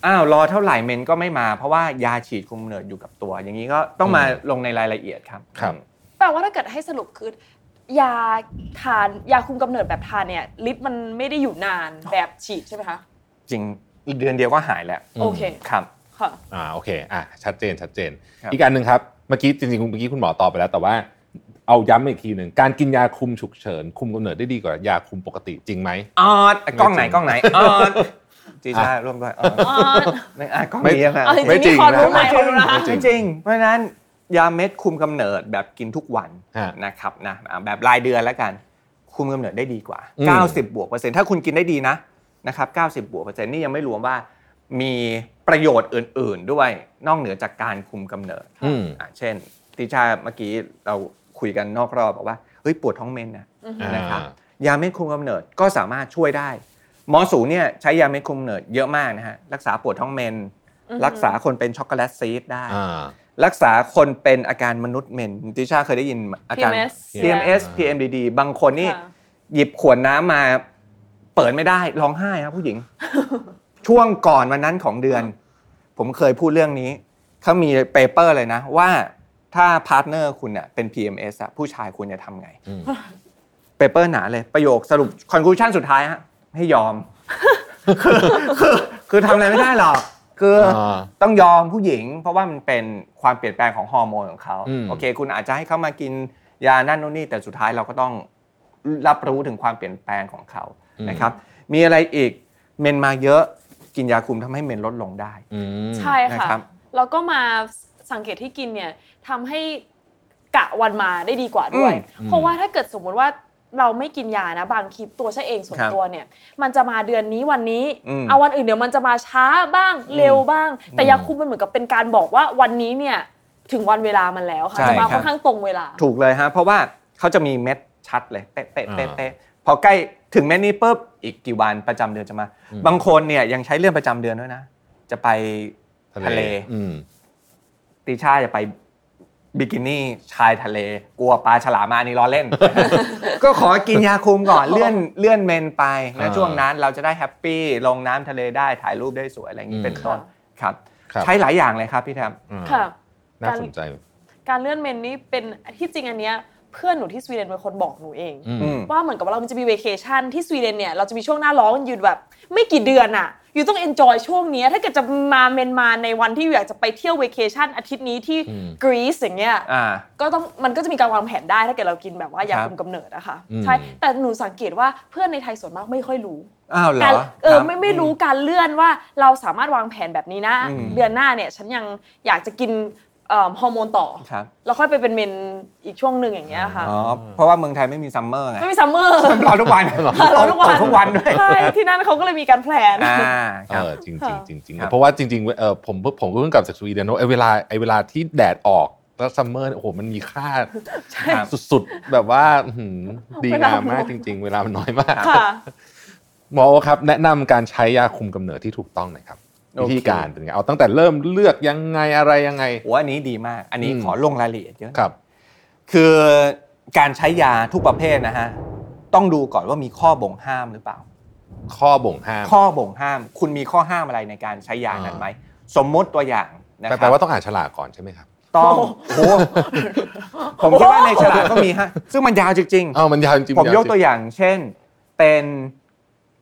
อ้าวรอเท่าไหร่เมนก็ไม่มาเพราะว่ายาฉีดคุมกำเนิดอยู่กับตัวอย่างนี้ก็ต้องมาลงในรายละเอียดครับแปลว่าถ้าเกิดให้สรุปคือยาทานยาคุมกำเนิดแบบทานเนี่ยฤทธิ์มันไม่ได้อยู่นานแบบฉีดใช่ไหมคะจริงเดือนเดียวก็หายแล้วโอเคครับค่ะอ่าโอเคอ่ะชัดเจนชัดเจนอีกอันหนึ่งครับเมื่อกี้จริงๆเมื่อกี้คุณหมอตอบไปแล้วแต่ว่าเอาย้ำอีกทีหนึ่งการกินยาคุมฉุกเฉินคุมกำเนิดได้ดีกว่ายาคุมปกติจริงไหมอ๋อกล้องไหนกล้องไหนอ๋อจีจ้าร่วมด้วยอ๋อกล้องนี้ค่ะไม่จริงนะไม่จริงเพราะนั้นยาเม็ดคุมกำเนิดแบบกินทุกวันนะครับนะแบบรายเดือนแล้วกันคุมกำเนิดได้ดีกว่าเก้าสิบบวกเปอร์เซ็นต์ถ้าคุณกินได้ดีนะนะครับเก้าสิบบวกเปอร์เซ็นต์นี่ยังไม่รวมว่ามีประโยชน์อื่นๆด้วยนอกเหนือจากการคุมกำเนิดอ่าเช่นติชาเมื่อกี้เราคุยกันนอกรอบบอกว่าเฮ้ยปวดท้องเมนนะนะครับยาเม็ดคุมกำเนิดก็สามารถช่วยได้หมอสูเนี่ยใช้ยาเม็ดคุมกำเนิดเยอะมากนะฮะรักษาปวดท้องเมนรักษาคนเป็นช็อกโกแลตซีสได้รักษาคนเป็นอาการมนุษย์เมนติช่าเคยได้ยินอาการ พี เอ็ม เอส พี เอ็ม ดี ดี บางคนนี่หยิบขวดน้ำมาเปิดไม่ได้ร้องไห้ครับผู้หญิงช่วงก่อนวันนั้นของเดือนผมเคยพูดเรื่องนี้เขามีเปเปอร์เลยนะว่า ถ้าพาร์ทเนอร์คุณเนี่ยเป็น พี เอ็ม เอส อ่ะผู้ชายคุณจะทำไงเปเปอร์หนาเลยประโยคสรุป conclusion สุดท้ายฮะให้ยอมคือคือคือทำอะไรไม่ได้หรอกคือต้องยอมผู้หญิงเพราะว่ามันเป็นความเปลี่ยนแปลงของฮอร์โมนของเขาโอเคคุณอาจจะให้เขามากินยานั่นนู่นนี่แต่สุดท้ายเราก็ต้องรับรู้ถึงความเปลี่ยนแปลงของเขานะครับมีอะไรอีกเมนมาเยอะกินยาคุมทำให้เมนลดลงได้ใช่ค่ะแล้วก็มาสังเกตที่กินเนี่ยทำให้กะวันมาได้ดีกว่าด้วยเพราะว่าถ้าเกิดสมมติว่าเราไม่กินยานะบางคลิปตัวฉันเองส่วนตัวเนี่ยมันจะมาเดือนนี้วันนี้เอาวันอื่นเดี๋ยวมันจะมาช้าบ้างเร็วบ้างแต่ยาคุมมันเหมือนกับเป็นการบอกว่าวันนี้เนี่ยถึงวันเวลามันแล้วค่ะจะมาค่อนข้างตรงเวลาถูกเลยฮะเพราะว่าเขาจะมีเม็ดชัดเลยเป๊ะเป๊ะเป๊ะเป๊ะพอใกล้ถึงเม็ดนี้ปุ๊บอีกกี่วันประจำเดือนจะมาบางคนเนี่ยยังใช้เรื่องประจำเดือนด้วยนะจะไปทะเลติช่าจะไปบิกินี่ชายทะเลกลัวปลาฉลามมานี่ล้อเล่นก็ขอกินยาคุมก่อนเลื่อนเลื่อนเมนไปนะช่วงนั้นเราจะได้แฮปปี้ลงน้ำทะเลได้ถ่ายรูปได้สวยอะไรอย่างนี้เป็นต้นครับใช้หลายอย่างเลยครับพี่แทมค่ะน่าสนใจการเลื่อนเมนนี่เป็นที่จริงอันเนี้ยเพื่อนหนูที่สวีเดนเป็นคนบอกหนูเองว่าเหมือนกับเราจะมีเวเคชั่นที่สวีเดนเนี่ยเราจะมีช่วงหน้าร้อนอยู่แบบไม่กี่เดือนอ่ะอยู่ต้องเอนจอยช่วงนี้ถ้าเกิดจะมาเมนมาในวันที่อยากจะไปเที่ยวเวเคชั่นอาทิตย์นี้ที่กรีซอย่างเงี้ยก็ต้องมันก็จะมีการวางแผนได้ถ้าเกิดเรากินแบบว่ายาคุมกำเนิดนะคะใช่แต่หนูสังเกตว่าเพื่อนในไทยส่วนมากไม่ค่อยรู้อ้าวเหรอเออไม่ไม่รู้การเลื่อนว่าเราสามารถวางแผนแบบนี้นะเดือนหน้าเนี่ยฉันยังอยากจะกินฮอร์โมนต่อแล้วค่อยไปเป็นเมนอีกช่วงหนึ่งอย่างเงี้ยค่ะอ๋อเพราะว่าเมืองไทยไม่มีซัมเมอร์ไงไม่มีซัมเมอร์ร้อนทุกวันร้อนทุกวันทุกวันด้วยใช่ที่นั่นเขาก็เลยมีการแพลนอ่าครับจริงจริงเพราะว่าจริงๆเออผมผมก็เพิ่งกลับจากสวีเดนเนาะไอเวลาไอเวลาที่แดดออกแล้วซัมเมอร์โอ้โหมันมีค่าสุดๆแบบว่าดีงามมากจริงๆเวลามันน้อยมากหมอโอครับแนะนำการใช้ยาคุมกำเนิดที่ถูกต้องหน่อยครับวิธีการเป็นไงเอาตั้งแต่เริ่มเลือกยังไงอะไรยังไงโอ้อันนี้ดีมากอันนี้ขอลงรายละเอียดเยอะครับคือการใช้ยาทุกประเภทนะฮะต้องดูก่อนว่ามีข้อบ่งห้ามหรือเปล่าข้อบ่งห้ามข้อบ่งห้ามคุณมีข้อห้ามอะไรในการใช้ยานั้นไหมสมมติตัวอย่างนะครับแปลว่าต้องอ่านฉลากก่อนใช่ไหมครับต้องโอ้ผมคิดว่าในฉลากก็มีฮะซึ่งมันยาวจริงๆอ้าวมันยาวจริงผมยกตัวอย่างเช่นเป็น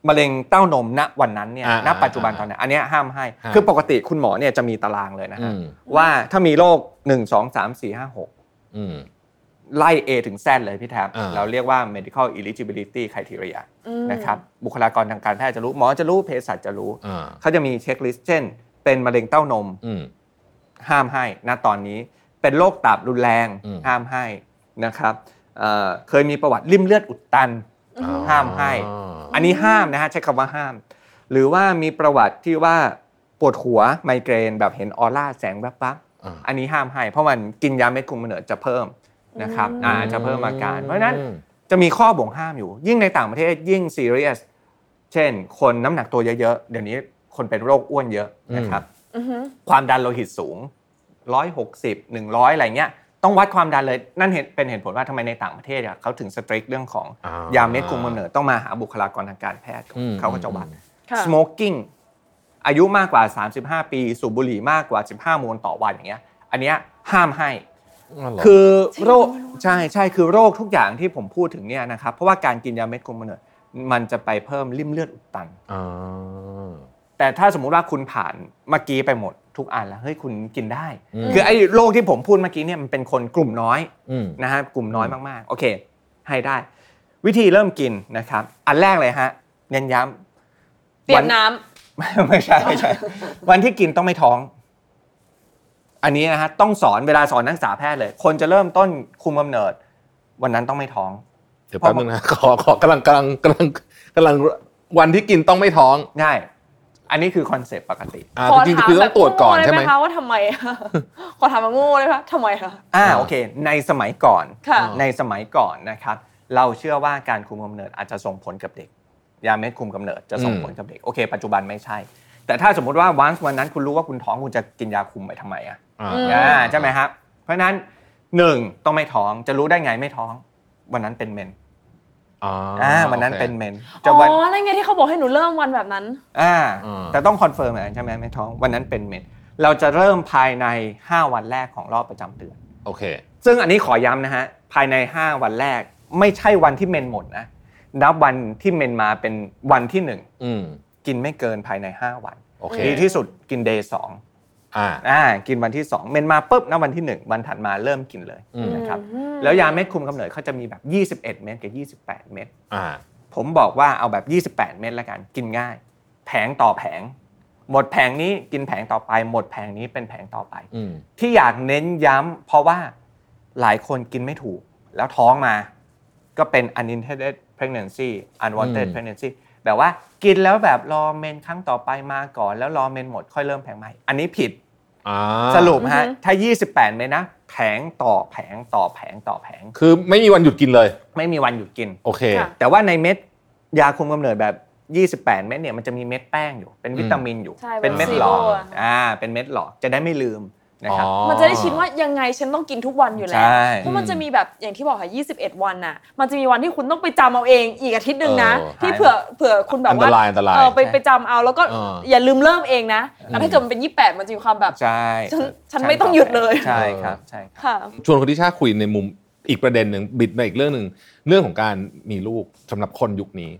มะเร็งเต้านมณวันนั้นเนี่ยณปัจจุบันตอนนี้อันนี้ห้ามให้คือปกติคุณหมอเนี่ยจะมีตารางเลยนะฮะว่าถ้ามีโรคหนึ่ง สอง สาม สี่ ห้า หกอืมไล่ A ถึง Z เลยพี่แทบเราเรียกว่า medical eligibility criteria นะครับบุคลากรทางการแพทย์จะรู้หมอจะรู้เภสัชจะรู้เขาจะมีเช็คลิสต์เช่นเป็นมะเร็งเต้านมห้ามให้ณตอนนี้เป็นโรคตับรุนแรงห้ามให้นะครับเอ่อเคยมีประวัติริ่มเลือดอุดตันห้ามให้อันนี้ห้ามนะฮะใช้คำว่าห้ามหรือว่ามีประวัติที่ว่าปวดหัวไมเกรนแบบเห็นออร่าแสงแว๊บๆอันนี้ห้ามให้เพราะมันกินยาเม็ดคุมกำเนิดจะเพิ่มนะครับอ่าจะเพิ่มอาการเพราะฉะนั้นจะมีข้อบ่งห้ามอยู่ยิ่งในต่างประเทศยิ่งซีเรียสเช่นคนน้ำหนักตัวเยอะๆเดี๋ยวนี้คนเป็นโรคอ้วนเยอะนะครับความดันโลหิตสูงหนึ่งร้อยหกสิบ หนึ่งร้อยอะไรเงี้ยต้องวัดความดันเลยนั่นเป็นเหตุผลว่าทำไมในต่างประเทศเขาถึงสตริกเรื่องของยาเม็ดคุมกำเนิดต้องมาหาบุคลากรทางการแพทย์เขาก็จะวัด smoking อายุมากกว่าสามสิบห้าปีสูบบุหรี่มากกว่าสิบห้ามวนต่อวันอย่างเงี้ยอันเนี้ยห้ามให้คือโรคใช่ใช่คือโรคทุกอย่างที่ผมพูดถึงเนี่ยนะครับเพราะว่าการกินยาเม็ดคุมกำเนิดมันจะไปเพิ่มริ่มเลือดอุดตันแต่ถ้าสมมุติว่าคุณผ่านเมื่อกี้ไปหมดทุกอันแล้วเฮ้ยคุณกินได้คือไอ้โรคที่ผมพูดเมื่อกี้เนี่ยมันเป็นคนกลุ่มน้อยนะฮะกลุ่มน้อยมากๆโอเคให้ได้วิธีเริ่มกินนะครับอันแรกเลยฮะเน้นย้ำเปลี่ยนน้ำไม่ใช่ไม่ใช่วันที่กินต้องไม่ท้องอันนี้นะฮะต้องสอนเวลาสอนนักศึกษาแพทย์เลยคนจะเริ่มต้นคุมกำเนิดวันนั้นต้องไม่ท้องเดี๋ยวแป๊บนึงนะขอขอกำลังกำลังกำลังกำลังวันที่กินต้องไม่ท้องใช่อันนี้คือคอนเซ็ปต์ปกติอ่าจริงๆคือต้องตรวจก่อนใช่มั้ยคะว่าทำไมขอถามว่าโง่เลยป่ะทำไมคะอ่าโอเคในสมัยก่อนในสมัยก่อนนะครับเราเชื่อว่าการคุมกำเนิดอาจจะส่งผลกับเด็กยาเม็ดคุมกำเนิดจะส่งผลกับเด็กโอเคปัจจุบันไม่ใช่แต่ถ้าสมมุติว่าวันวันนั้นคุณรู้ว่าคุณท้องคุณจะกินยาคุมไปทำไมอ่ะอ่าใช่มั้ยครับเพราะฉะนั้นหนึ่งต้องไม่ท้องจะรู้ได้ไงไม่ท้องวันนั้นเป็นเมนอ๋ออ่าวันนั้นเป็นเมนจะวันอ๋อแล้วไงที่เขาบอกให้หนูเริ่มวันแบบนั้นอ่าแต่ต้องคอนเฟิร์มอ่ะใช่มั้ยไม่ท้องวันนั้นเป็นเมนเราจะเริ่มภายในห้าวันแรกของรอบประจำเดือนโ โอเคซึ่งอันนี้ขอย้ำนะฮะภายในห้าวันแรกไม่ใช่วันที่เมนหมดนะนับวันที่เมนมาเป็นวันที่หนึ่งอืมกินไม่เกินภายในห้าวันดีที่สุดกิน day สองอ่าอ่ากินวันที่สองเมนมาปุ๊บณวันที่หนึ่งวันถัดมาเริ่มกินเลยนะครับแล้วยาเม็ดคุมกำเนิดเขาจะมีแบบยี่สิบเอ็ดเม็ดกับยี่สิบแปดเม็ดอ่าผมบอกว่าเอาแบบยี่สิบแปดเม็ดละกันกินง่ายแผงต่อแผงหมดแผงนี้กินแผงต่อไปหมดแผงนี้เป็นแผงต่อไปที่อยากเน้นย้ำเพราะว่าหลายคนกินไม่ถูกแล้วท้องมาก็เป็น unintended pregnancy unwanted pregnancy แบบว่ากินแล้วแบบรอเมนครั้งต่อไปมาก่อนแล้วรอเมนหมดค่อยเริ่มแผงใหม่อันนี้ผิดสรุปฮะถ้ายี่สิบแปดเมนนะแผงต่อแผงต่อแผงต่อแผงคือไม่มีวันหยุดกินเลยไม่มีวันหยุดกินโอเคแต่ว่าในเม็ดยาคุมกำเนิดแบบยี่สิบแปดเม็ดเนี่ยมันจะมีเม็ดแป้งอยู่เป็นวิตามินอยู่เป็นเม็ดหลอกอ่าเป็นเม็ดหลอกจะได้ไม่ลืมนะครับมันจะได้ชินว่ายังไงฉันต้องกินทุกวันอยู่แล้วเพราะมันจะมีแบบอย่างที่บอกค่ะยี่สิบเอ็ดวันน่ะมันจะมีวันที่คุณต้องไปจำเอาเองอีกอาทิตย์นึงนะที่เผื่อเผื่อคุณแบบว่าเออไปไปจำเอาแล้วก็อย่าลืมเริ่มเองนะแล้วถ้าเกิดมันเป็นยี่สิบแปดมันจะมีความแบบฉันไม่ต้องหยุดเลยใช่ครับใช่ค่ะชวนคนที่ชาคุยในมุมอีกประเด็นนึงบิดมาอีกเรื่องนึงเรื่องของการมีลูกสำหรับคนยุคนี้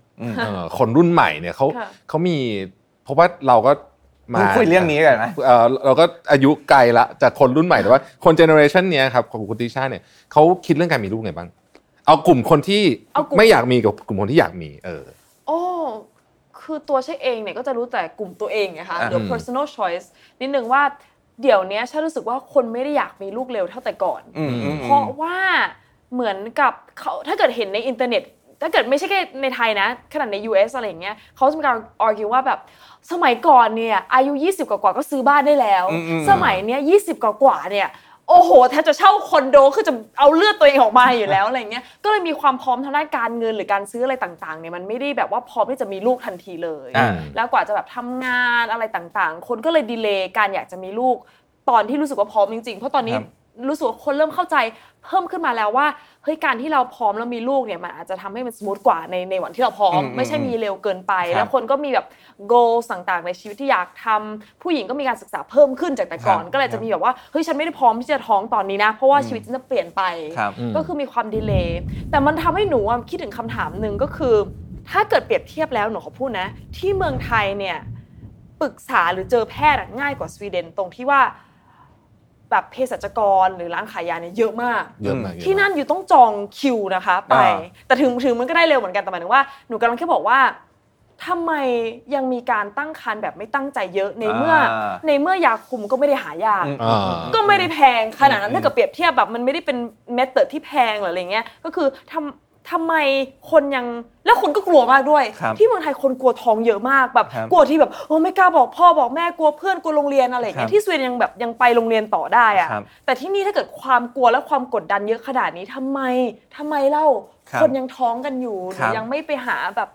คนรุ่นใหม่เนี่ยเขาเขามีเพราะว่าเราก็มาคุยเรื่องนี้กันไหมเราก็อายุไกลละจากคนรุ่นใหม่แต่ว่าคนเจเนอเรชันเนี้ยครับของคุณติช่าเนี่ยเขาคิดเรื่องการมีลูกไงบ้างเอากลุ่มคนที่ไม่อยากมีกับกลุ่มคนที่อยากมีเออโอ้คือตัวฉันเองเนี่ยก็จะรู้แต่กลุ่มตัวเองนะคะหรือ personal choice นิดนึงว่าเดี๋ยวนี้ฉันรู้สึกว่าคนไม่ได้อยากมีลูกเร็วเท่าแต่ก่อนเพราะว่าเหมือนกับเขาถ้าเกิดเห็นในอินเทอร์เน็ตถ้าเกิดไม่ใช่แค่ในไทยนะขนาดใน ยู เอส อะไรอย่างเงี้ยเขาจะมีการ argue ว่าแบบสมัยก่อนเนี่ยอายุยี่สิบกว่าๆก็ซื้อบ้านได้แล้วสมัยเนี้ยยี่สิบกว่าๆเนี่ยโอ้โหแทบจะเช่าคอนโดคือจะเอาเลือดตัวเองออกมาอยู่แล้วอะไรอย่างเงี้ยก็เลยมีความพร้อมทางด้านการเงินหรือการซื้ออะไรต่างๆเนี่ยมันไม่ได้แบบว่าพร้อมที่จะมีลูกทันทีเลยแล้วกว่าจะแบบทำงานอะไรต่างๆคนก็เลยดีเลย์การอยากจะมีลูกตอนที่รู้สึกว่าพร้อมจริงๆเพราะตอนนี้รู้สึกว่าคนเริ่มเข้าใจเพิ่มขึ้นมาแล้วว่าเฮ้ยการที่เราพร้อมแล้วมีลูกเนี่ยมันอาจจะทำให้มันสมูทกว่าในในวันที่เราพร้อมไม่ใช่มีเร็วเกินไปแล้วคนก็มีแบบ goal ต่างๆในชีวิตที่อยากทำผู้หญิงก็มีการศึกษาเพิ่มขึ้นจากแต่ก่อนก็เลยจะมีแบบว่าเฮ้ยฉันไม่ได้พร้อมที่จะท้องตอนนี้นะเพราะว่าชีวิตฉันจะเปลี่ยนไปก็คือมีความดีเลย์แต่มันทำให้หนูคิดถึงคำถามนึงก็คือถ้าเกิดเปรียบเทียบแล้วหนูขอพูดนะที่เมืองไทยเนี่ยปรึกษาหรือเจอแพทย์ง่ายกว่าสวีเดนตรงที่ว่าแบบเภสัชกรหรือร้านขายยาเนี่ยเยอะมากที่นั่นอยู่ต้องจองคิวนะคะไปแต่ถึงถึงมันก็ได้เร็วเหมือนกันแต่หมายถึงว่าหนูกำลังแค่บอกว่าทำไมยังมีการตั้งครรภ์แบบไม่ตั้งใจเยอะในเมื่อในเมื่อยาคุมก็ไม่ได้หายากก็ไม่ได้แพงขนาดนั้นถ้าเกิดเปรียบเทียบแบบมันไม่ได้เป็นเมธอดที่แพงหรืออะไรเงี้ยก็คือทำทำไมคนยังแล้วคนก็กลัวมากด้วยที่เมืองไทยคนกลัวท้องเยอะมากแบบกลัวที่แบบโอ้ไม่กล้าบอกพ่อบอกแม่กลัวเพื่อนกลัวโรงเรียนอะไรอย่างเงี้ยที่สวีเดนยังแบบยังไปโรงเรียนต่อได้อะแต่ที่นี่ถ้าเกิดความกลัวและความกดดันเยอะขนาดนี้ทำไมทำไมเล่าคนยังท้องกันอยู่หรือยังไม่ไปหาแบบ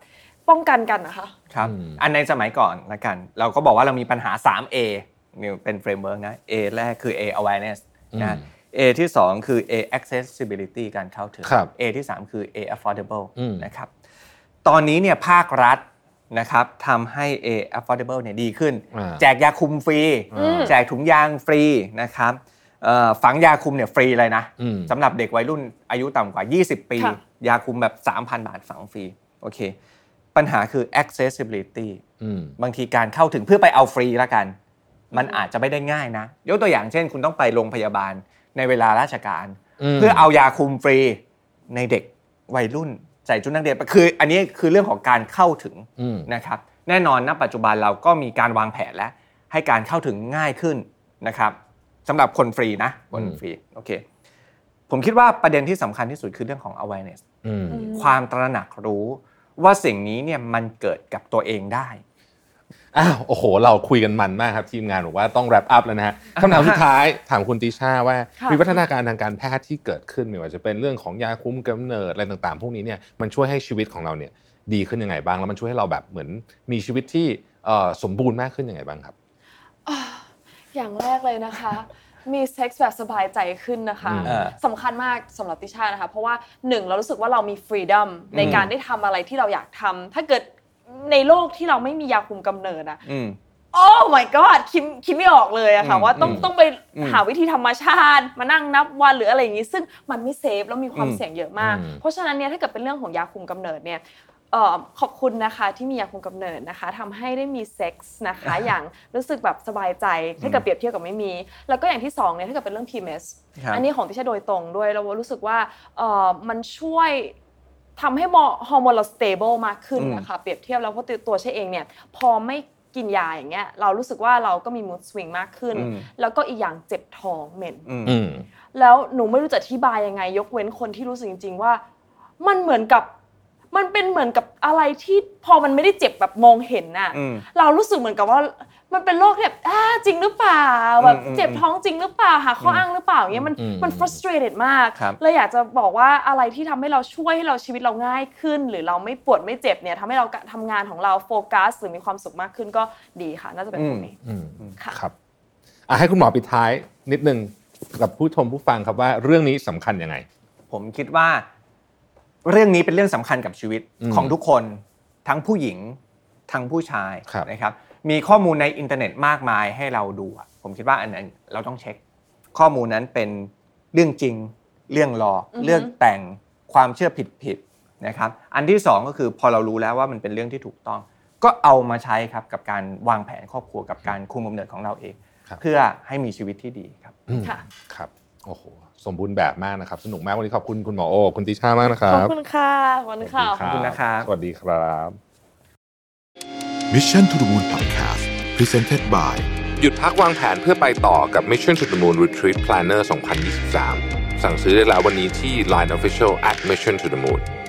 ป้องกันกันนะคะครับอันในสมัยก่อนละกันเราก็บอกว่าเรามีปัญหา ทรี เอ นี่เป็นเฟรมเวิร์กนะ A แรกคือ A awareness นะ A ที่สองคือ A accessibility การเข้าถึง A ที่สามคือ A affordable นะครับตอนนี้เนี่ยภาครัฐนะครับทำให้ A affordable เนี่ยดีขึ้นแจกยาคุมฟรีแจกถุงยางฟรีนะครับเอ่อฝังยาคุมเนี่ยฟรีเลยนะสำหรับเด็กวัยรุ่นอายุต่ำกว่ายี่สิบปียาคุมแบบ สามพัน บาทฝังฟรีโอเคปัญหาคือ accessibility บางทีการเข้าถึงเพื่อไปเอาฟรีละกันมันอาจจะไม่ได้ง่ายนะยกตัวอย่างเช่นคุณต้องไปโรงพยาบาลในเวลาราชการเพื่อเอายาคุมฟรีในเด็กวัยรุ่นใส่ชุดนักเรียนคืออันนี้คือเรื่องของการเข้าถึงนะครับแน่นอนณปัจจุบันเราก็มีการวางแผนและให้การเข้าถึงง่ายขึ้นนะครับสำหรับคนฟรีนะคนฟรีโอเคผมคิดว่าประเด็นที่สำคัญที่สุดคือเรื่องของ awareness ความตระหนักรู้ว่าสิ่งนี้เนี่ยมันเกิดกับตัวเองได้อ้าวโอ้โหเราคุยกันมันมากครับทีมงานบอกว่าต้องแรปอัพแล้วนะฮะคำถามสุดท้ายถามคุณติช่าว่าวิวัฒนาการทางการแพทย์ที่เกิดขึ้นไม่ว่าจะเป็นเรื่องของยาคุมกำเนิดอะไรต่างๆพวกนี้เนี่ยมันช่วยให้ชีวิตของเราเนี่ยดีขึ้นยังไงบ้างแล้วมันช่วยให้เราแบบเหมือนมีชีวิตที่สมบูรณ์มากขึ้นยังไงบ้างครับอย่างแรกเลยนะคะมีเซ็กส์แบบสบายใจขึ้นนะคะสำคัญมากสำหรับติช่านะคะเพราะว่าหนึ่งเรารู้สึกว่าเรามีฟรีดอมในการได้ทำอะไรที่เราอยากทำถ้าเกิดในโลกที่เราไม่มียาคุมกำเนิดอ่ะ โอ้ my god คิดคิดไม่ออกเลยอะค่ะว่าต้องต้องไปหาวิธีธรรมชาติมานั่งนับวันหรืออะไรอย่างงี้ซึ่งมันไม่เซฟแล้วมีความเสี่ยงเยอะมากเพราะฉะนั้นเนี่ยถ้าเกิดเป็นเรื่องของยาคุมกำเนิดเนี่ยเอ่อขอบคุณนะคะที่มียาคุมกำเนิดนะคะทำให้ได้มีเซ็กส์นะคะอย่างรู้สึกแบบสบายใจถ้าเกิดเปรียบเทียบกับไม่มีแล้วก็อย่างที่สองเนี่ยถ้าเกิดเป็นเรื่อง พี เอ็ม เอส อันนี้ของที่ใช้โดยตรงด้วยเรารู้สึกว่าเอ่อมันช่วยทำให้ฮอร์โมนเราสเตเบิลมากขึ้นนะคะเปรียบเทียบแล้วเพราะตัวใช่เองเนี่ยพอไม่กินยาอย่างเงี้ยเรารู้สึกว่าเราก็มีมูดสวิงมากขึ้นแล้วก็อีกอย่างเจ็บท้องเหม็นแล้วหนูไม่รู้จะอธิบายยังไงยกเว้นคนที่รู้สึกจริงๆว่ามันเหมือนกับมันเป็นเหมือนกับอะไรที่พอมันไม่ได้เจ็บแบบมองเห็นน่ะเรารู้สึกเหมือนกับว่ามันเป็นโรคแบบอ้าจริงหรือเปล่าแบบเจ็บท้องจริงหรือเปล่าหาข้ออ้างหรือเปล่าอย่างเงี้ยมันมัน frustrated มากเลยอยากจะบอกว่าอะไรที่ทำให้เราช่วยให้เราชีวิตเราง่ายขึ้นหรือเราไม่ปวดไม่เจ็บเนี่ยทำให้เราทำงานของเราโฟกัสหรือมีความสุขมากขึ้นก็ดีค่ะน่าจะเป็นตรงนี้ครับอ่ะให้คุณหมอปิดท้ายนิดนึงกับผู้ชมผู้ฟังครับว่าเรื่องนี้สำคัญยังไงผมคิดว่าเรื่องนี้เป็นเรื่องสำคัญกับชีวิตของทุกคนทั้งผู้หญิงทั้งผู้ชายนะครับมีข้อมูลในอินเทอร์เน็ตมากมายให้เราดูผมคิดว่าอันนั้นเราต้องเช็คข้อมูลนั้นเป็นเรื่องจริงเรื่องหลอกเรื่องแต่งความเชื่อผิดๆนะครับอันที่สองก็คือพอเรารู้แล้วว่ามันเป็นเรื่องที่ถูกต้องก็เอามาใช้ครับกับการวางแผนครอบครัวกับการคุมกำเนิดของเราเองเพื่อให้มีชีวิตที่ดีครับครับโอ้โหสมบูรณ์แบบมากนะครับสนุกมากวันนี้ขอบคุณคุณหมอโอคุณติช่ามากนะครับขอบคุณค่ะวันนี้ค่ะขอบคุณนะครับสวัสดีครับ Mission to the Moon Podcast Presented by หยุดพักวางแผนเพื่อไปต่อกับ Mission to the Moon Retreat Planner สองพันยี่สิบสามสั่งซื้อได้แล้ววันนี้ที่ ไลน์ Official แอท Mission to the Moon